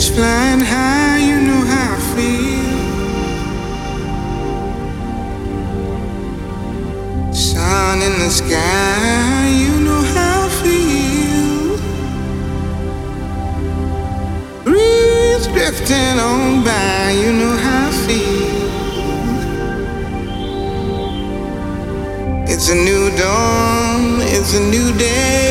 Birds flying high, you know how I feel. Sun in the sky, you know how I feel. Breeze drifting on by, you know how I feel. It's a new dawn, it's a new day.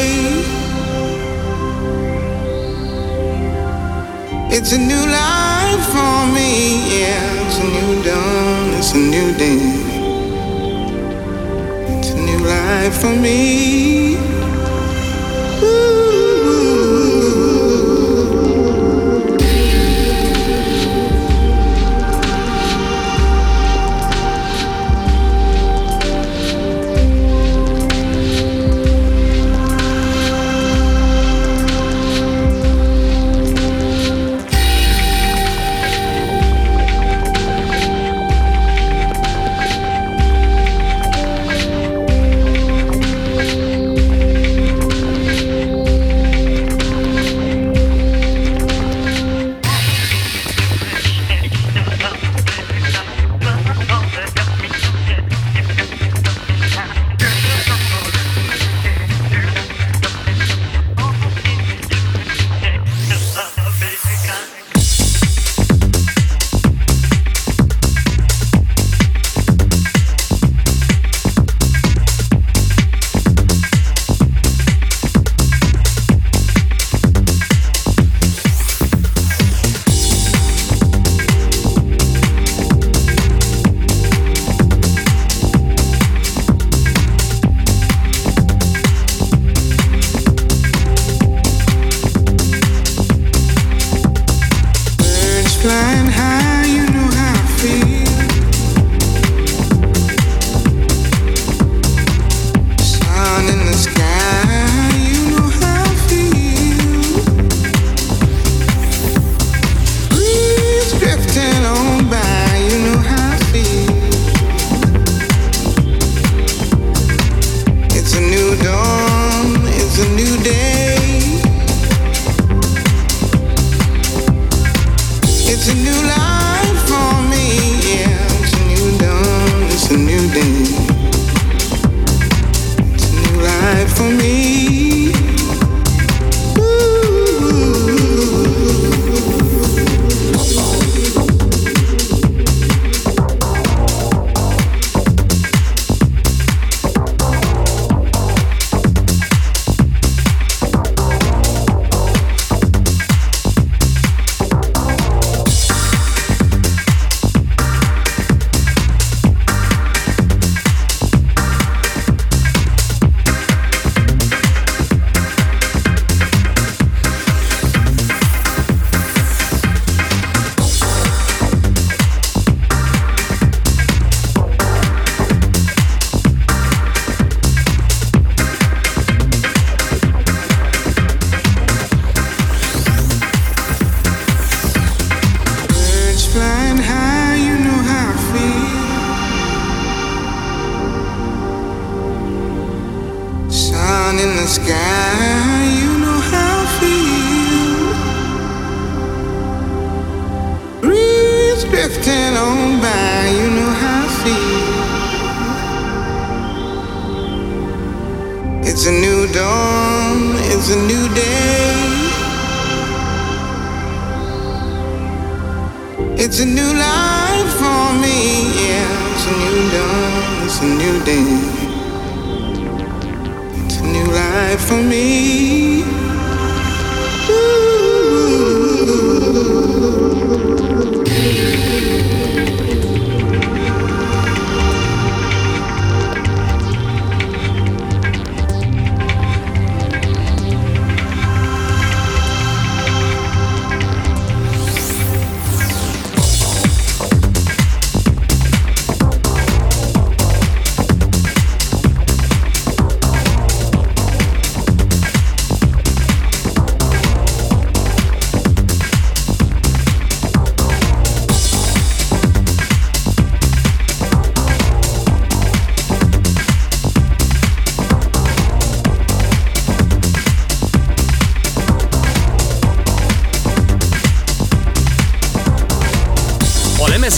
It's a new life for me, yeah. It's a new dawn, it's a new day. It's a new life for me.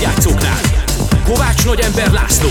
közjátszóknál Kovács Nagyember László.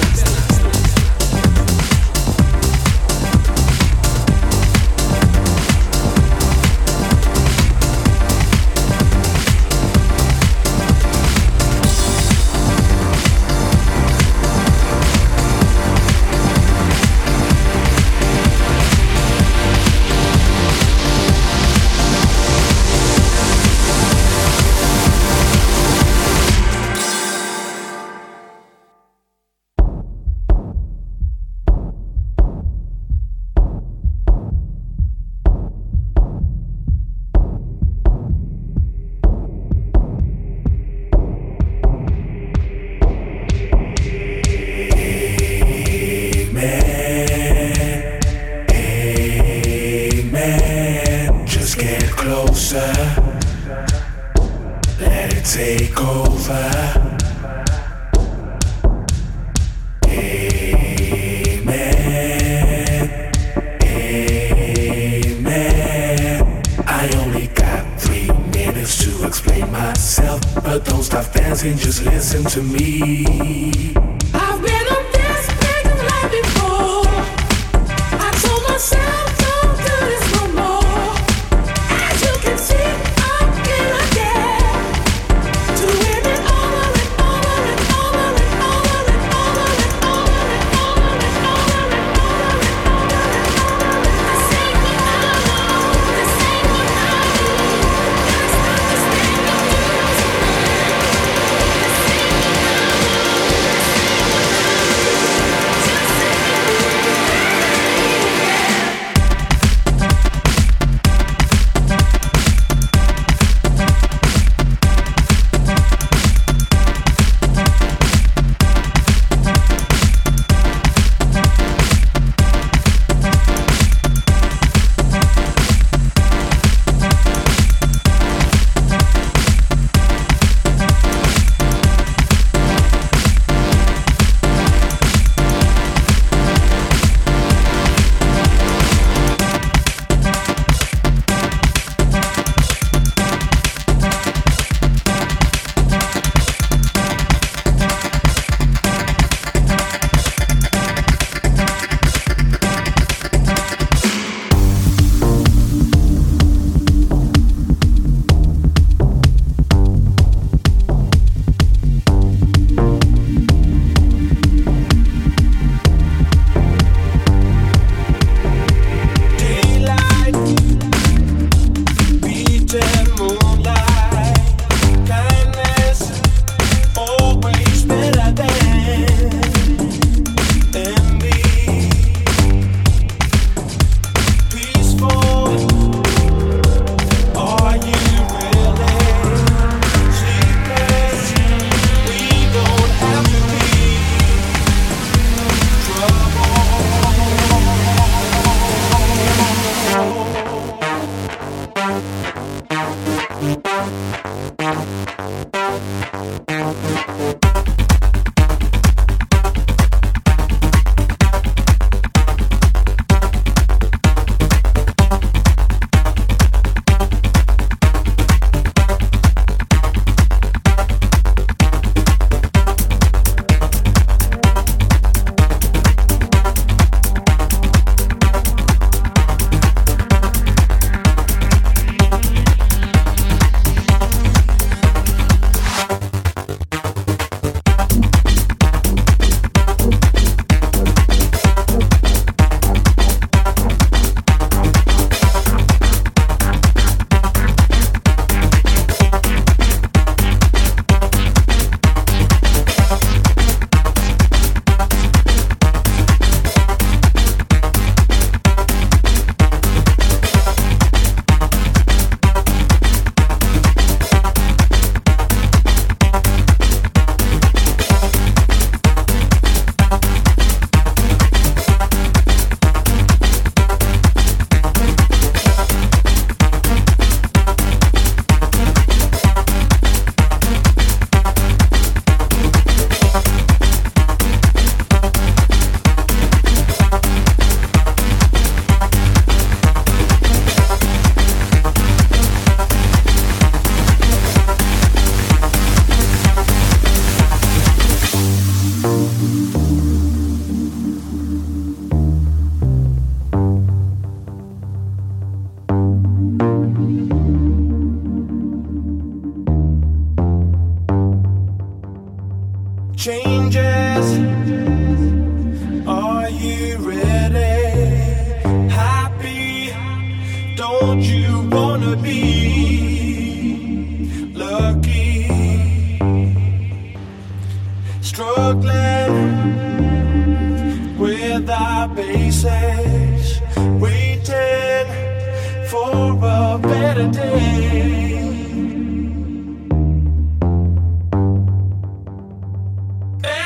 changes. Are you ready? Happy? Don't you wanna be lucky? Struggling with our basics, waiting for a better day.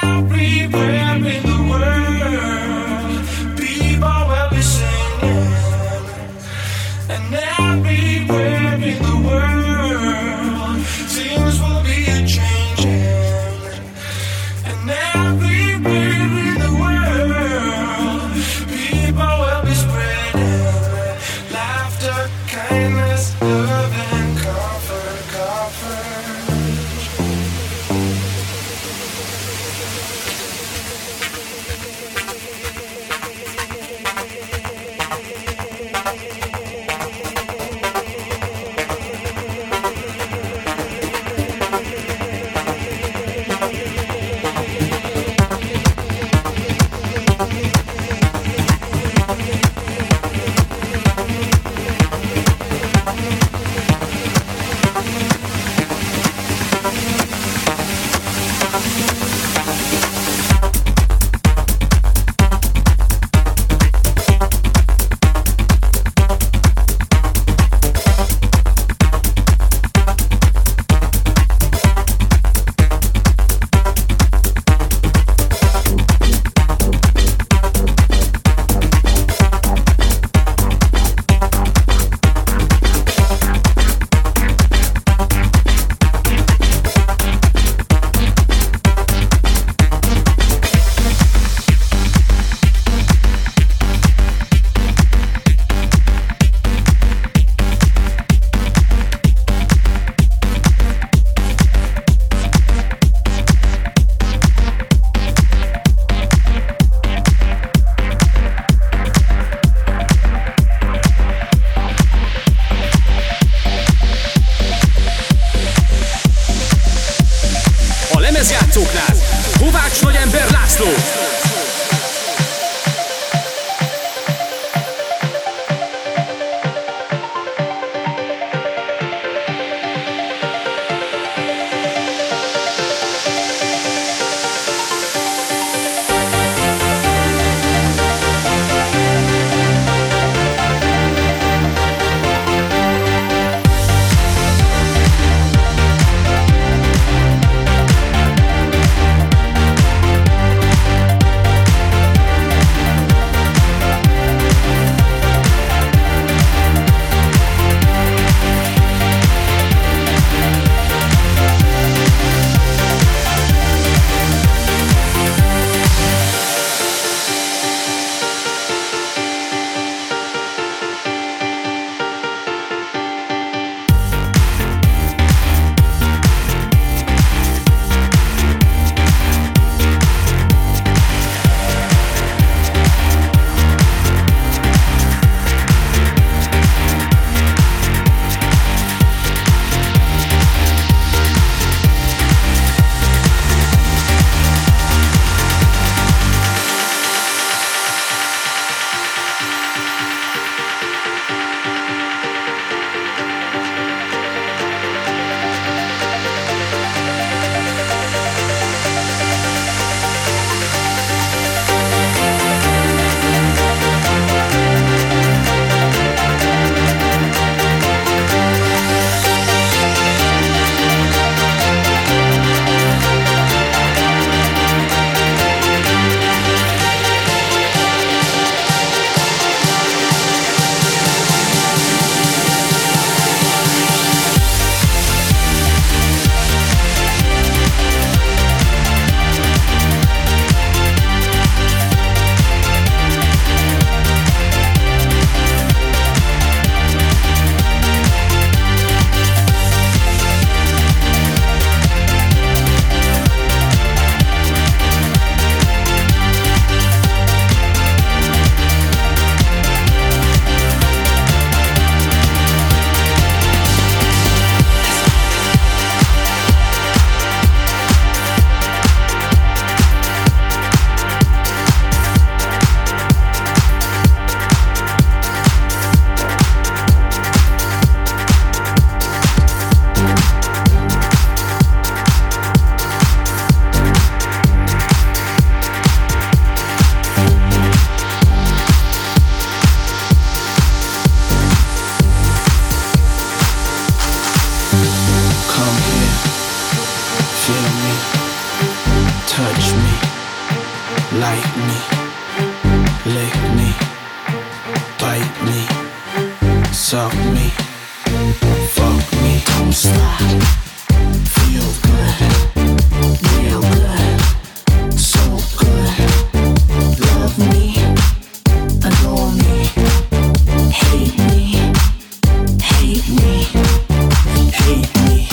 Everywhere in the world, people will be singing, and everywhere in the world, things will be changing, and everywhere in the world, people will be spreading laughter, kindness, love, and comfort, suck me, fuck me, don't stop. Feel good, real good, so good. Love me, adore me, hate me, hate me, hate me.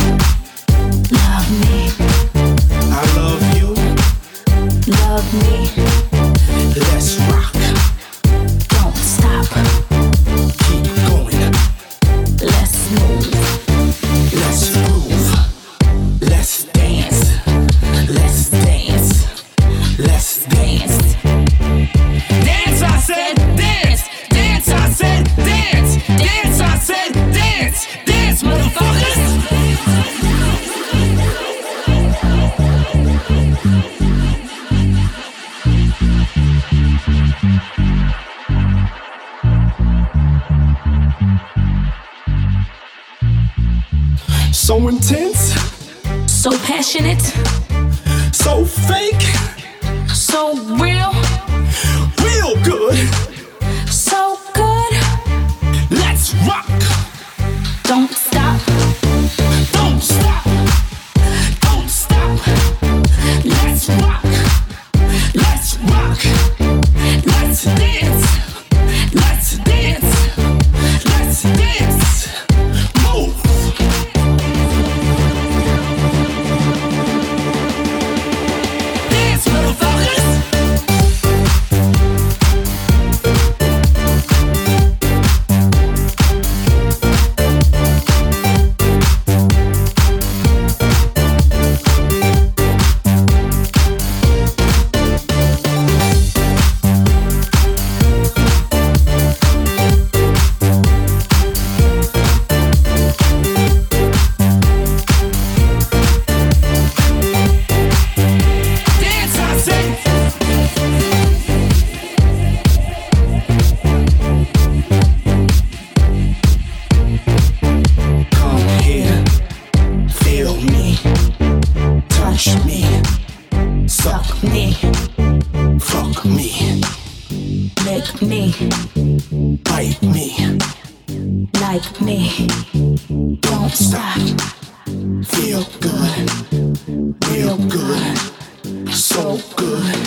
Love me, I love you. Love me, let's rock. Don't stop. So intense, so passionate, so fake, so real, real good, so good. Let's rock. Don't stop, don't stop, don't stop. Let's rock, let's rock, let's dance, let's dance, let's dance. Move. Touch me, suck me, fuck me, lick me, bite me, like me, don't stop, feel good, real good, so good,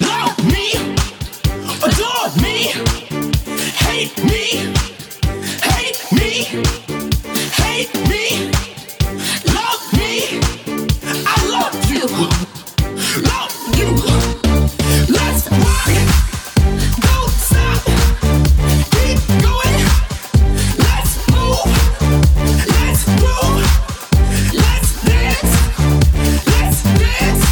love me, adore me, hate me, hate me, hate me, love me. Love you, let's rock, don't stop, keep going, let's move, let's dance, let's dance.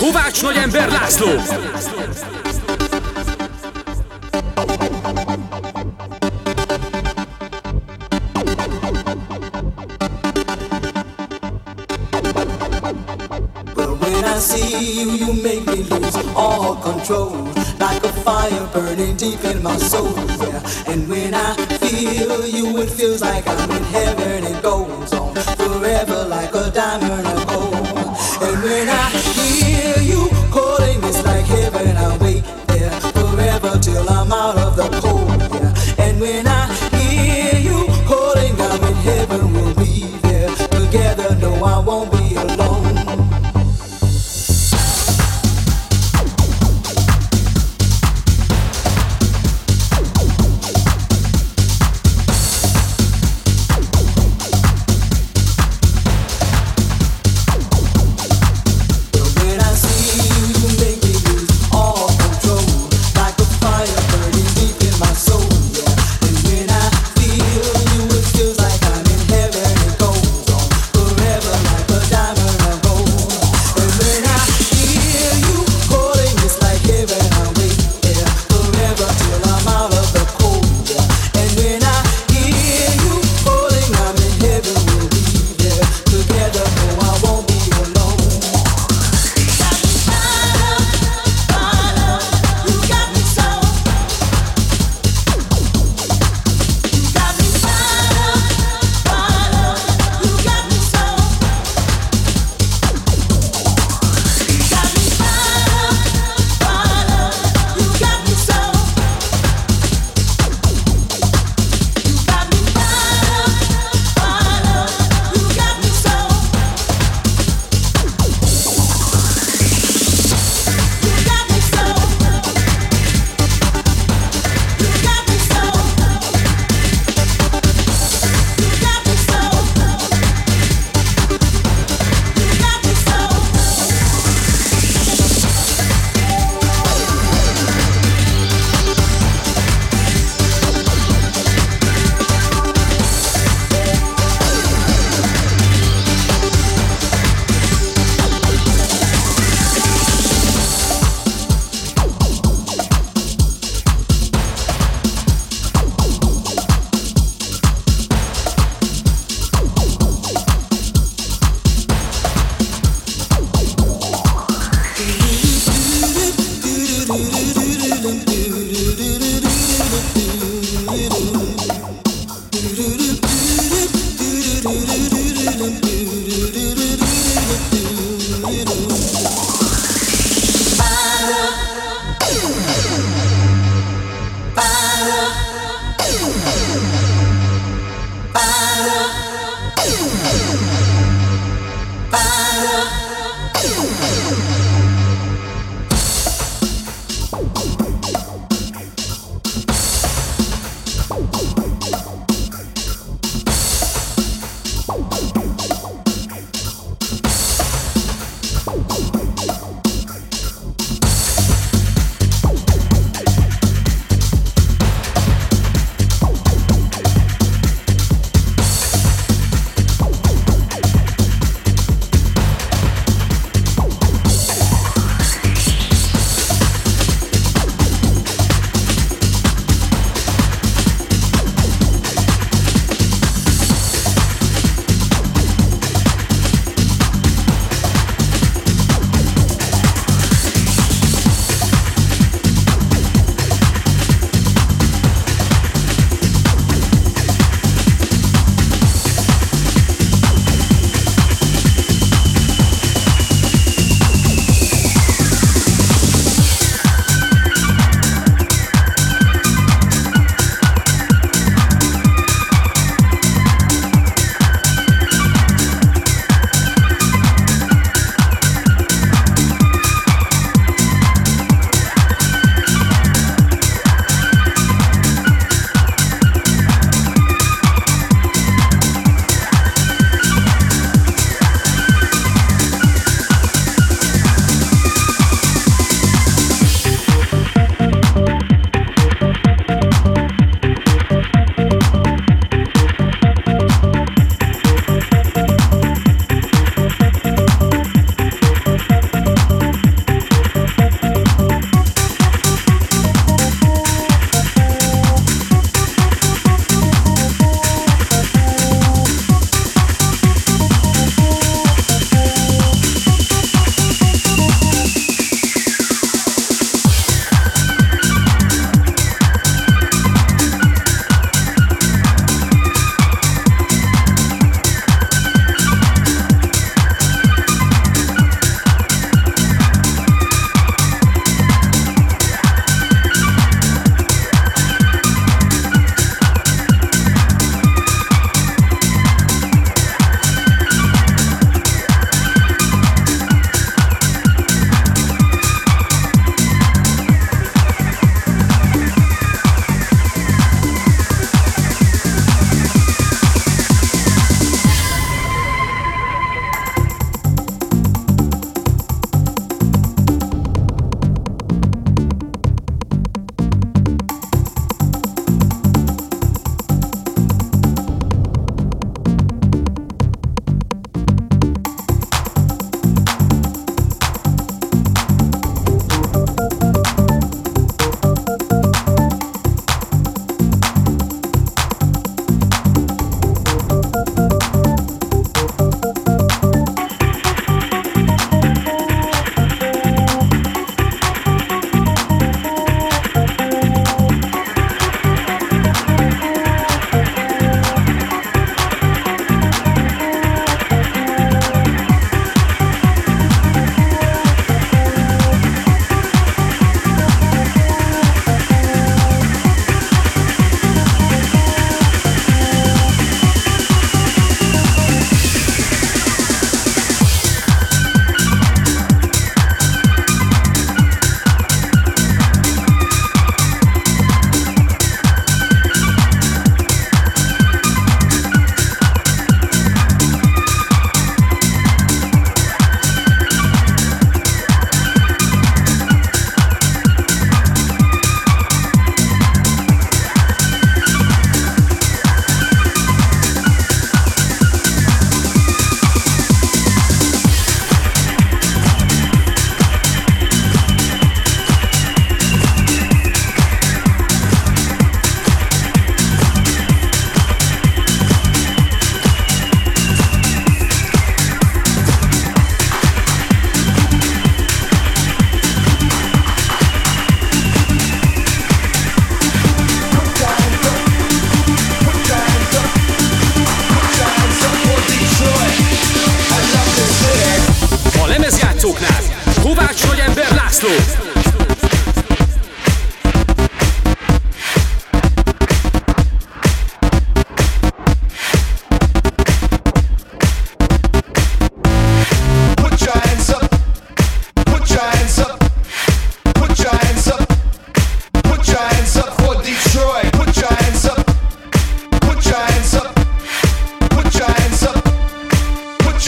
Kovács Nagyember László! But when I see you, you make me lose all control, like a fire burning deep in my soul, yeah. And when I feel you, it feels like I'm in heaven. It goes on forever like a diamond of gold. And when I hear you calling, it's like heaven. I'll wait there forever till I'm out of the cold, yeah. And when I hear you calling, I'm in heaven. We'll be there together, no I won't be alone.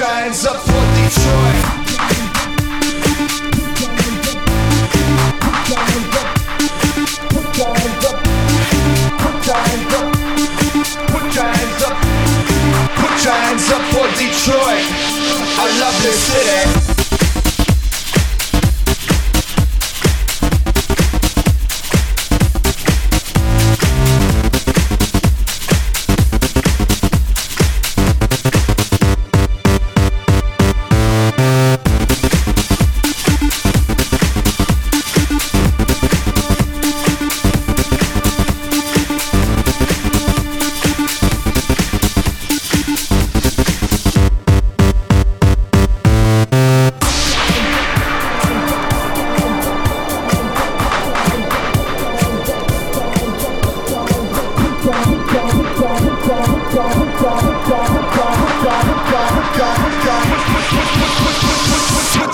shines up for Detroit. Put shines up for Detroit. I love this city.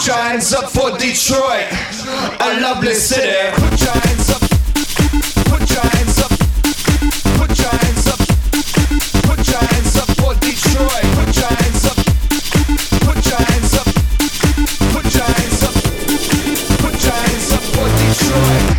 Shines up for Detroit, a lovely city. Shines up, put shines up, put shines up, put shines up for Detroit. Put shines up, put shines up, put shines up, put shines up for Detroit.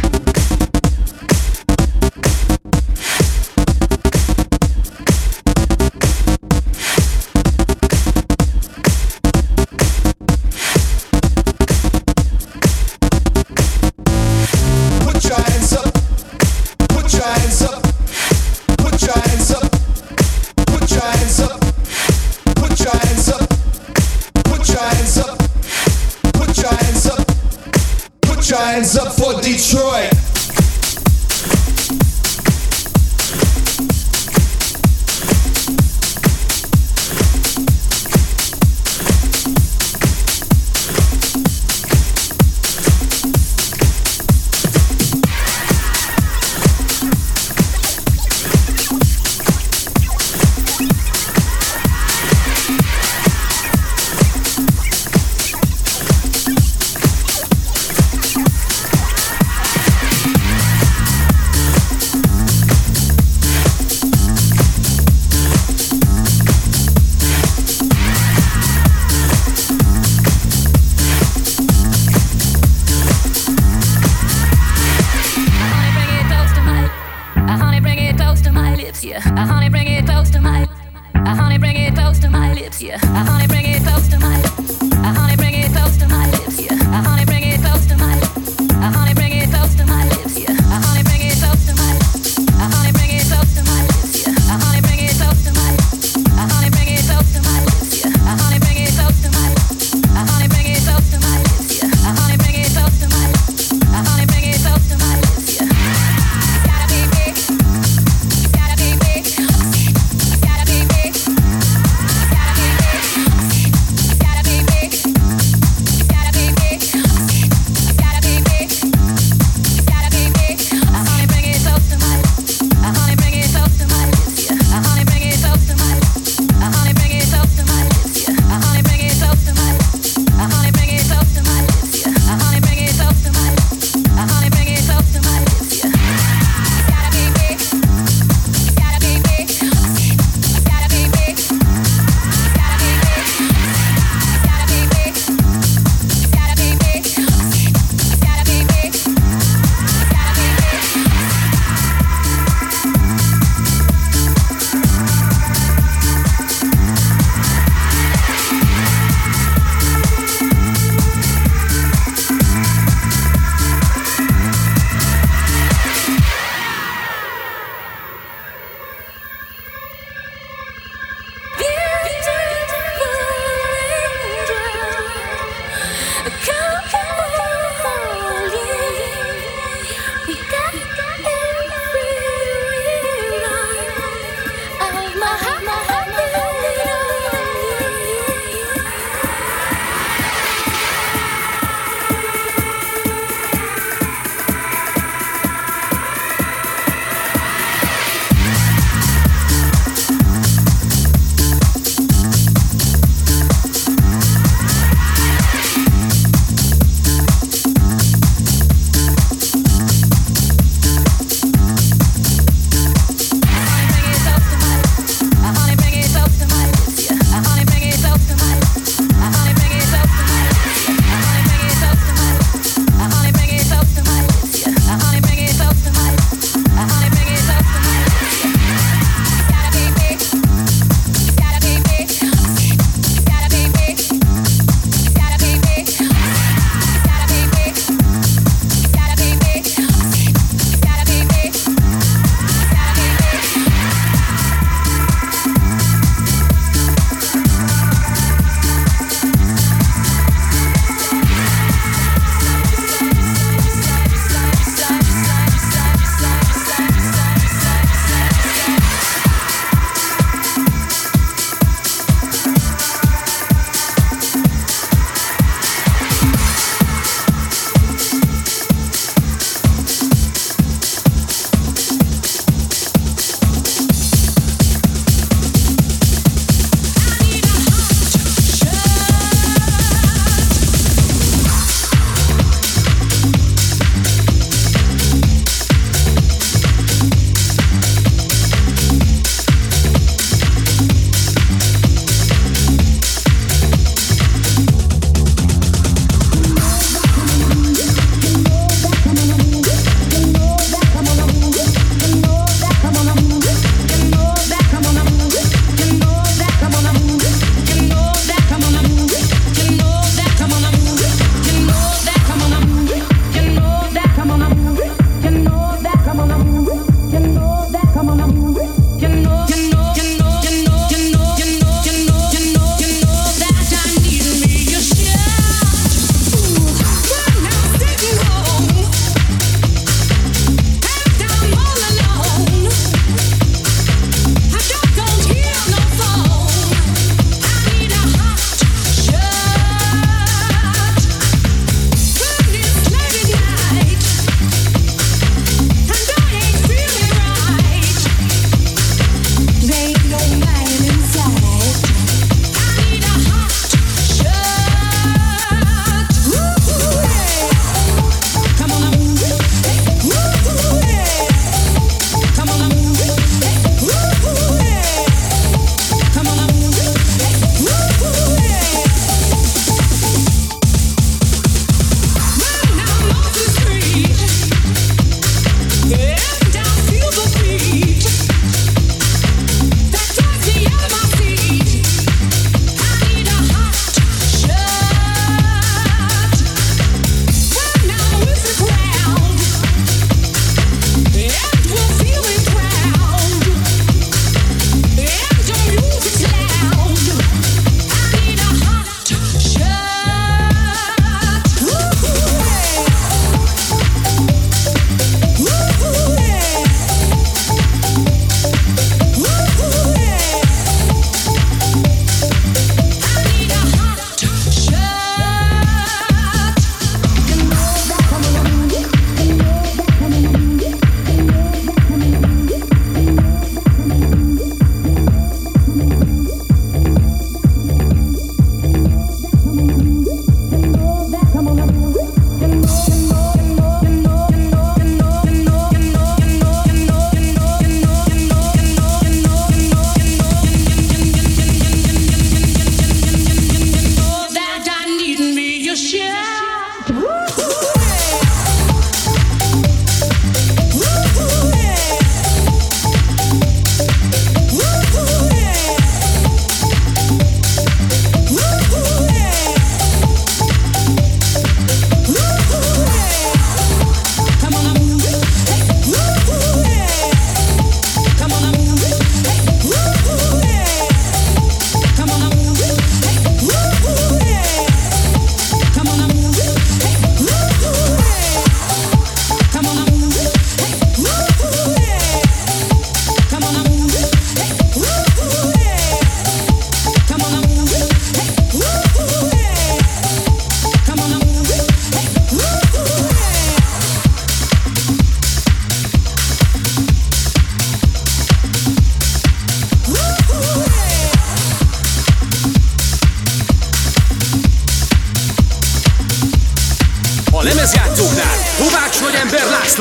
Shines up for Detroit.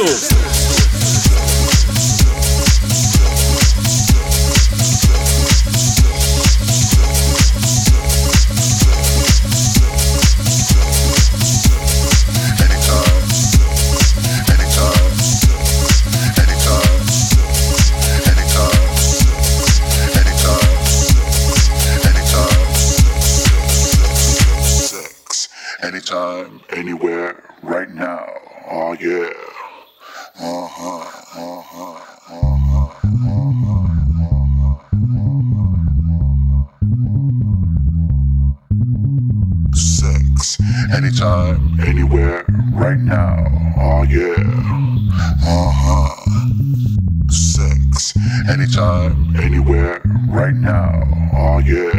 szó. Anytime, anywhere, right now. Oh yeah. Sex. Anytime, anywhere, right now. Oh yeah. Sex. Anytime, anywhere, right now. Oh yeah.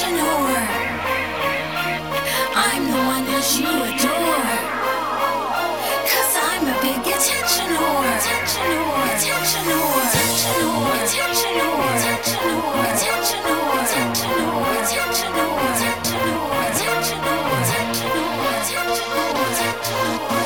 you know her. I'm the one that you adore. 'Cause I'm a big attention whore. Attention whore. Attention whore. Attention whore. Attention whore. Attention whore. Attention whore. Attention whore. Attention whore. Attention whore. Attention whore. Attention whore. Attention whore. Attention whore.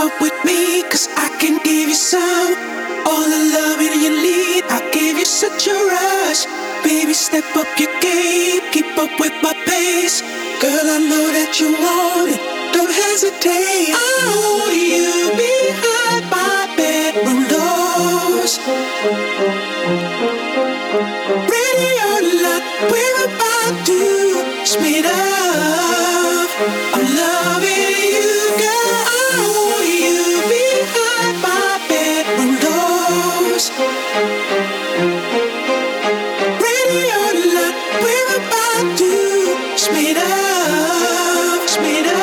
up with me, cause I can give you some. All the loving you need, I give you such a rush. Baby, step up your game, keep up with my pace. Girl, I know that you want it, don't hesitate. I want you behind my bedroom doors. Ready or not, we're about to speed up. I'm loving you, girl. I want you behind my bedroom doors. Ready or not, we're about to speed up, speed up.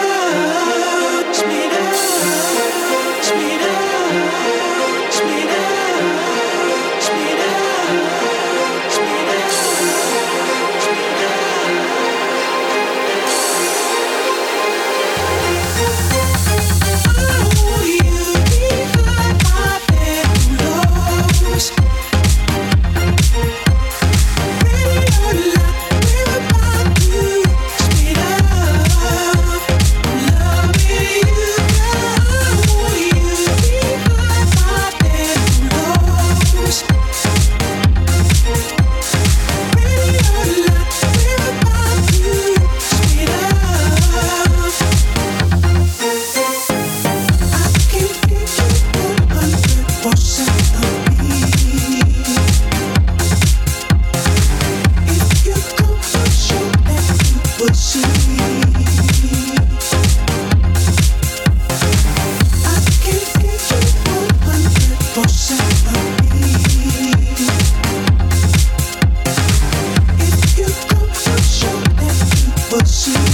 She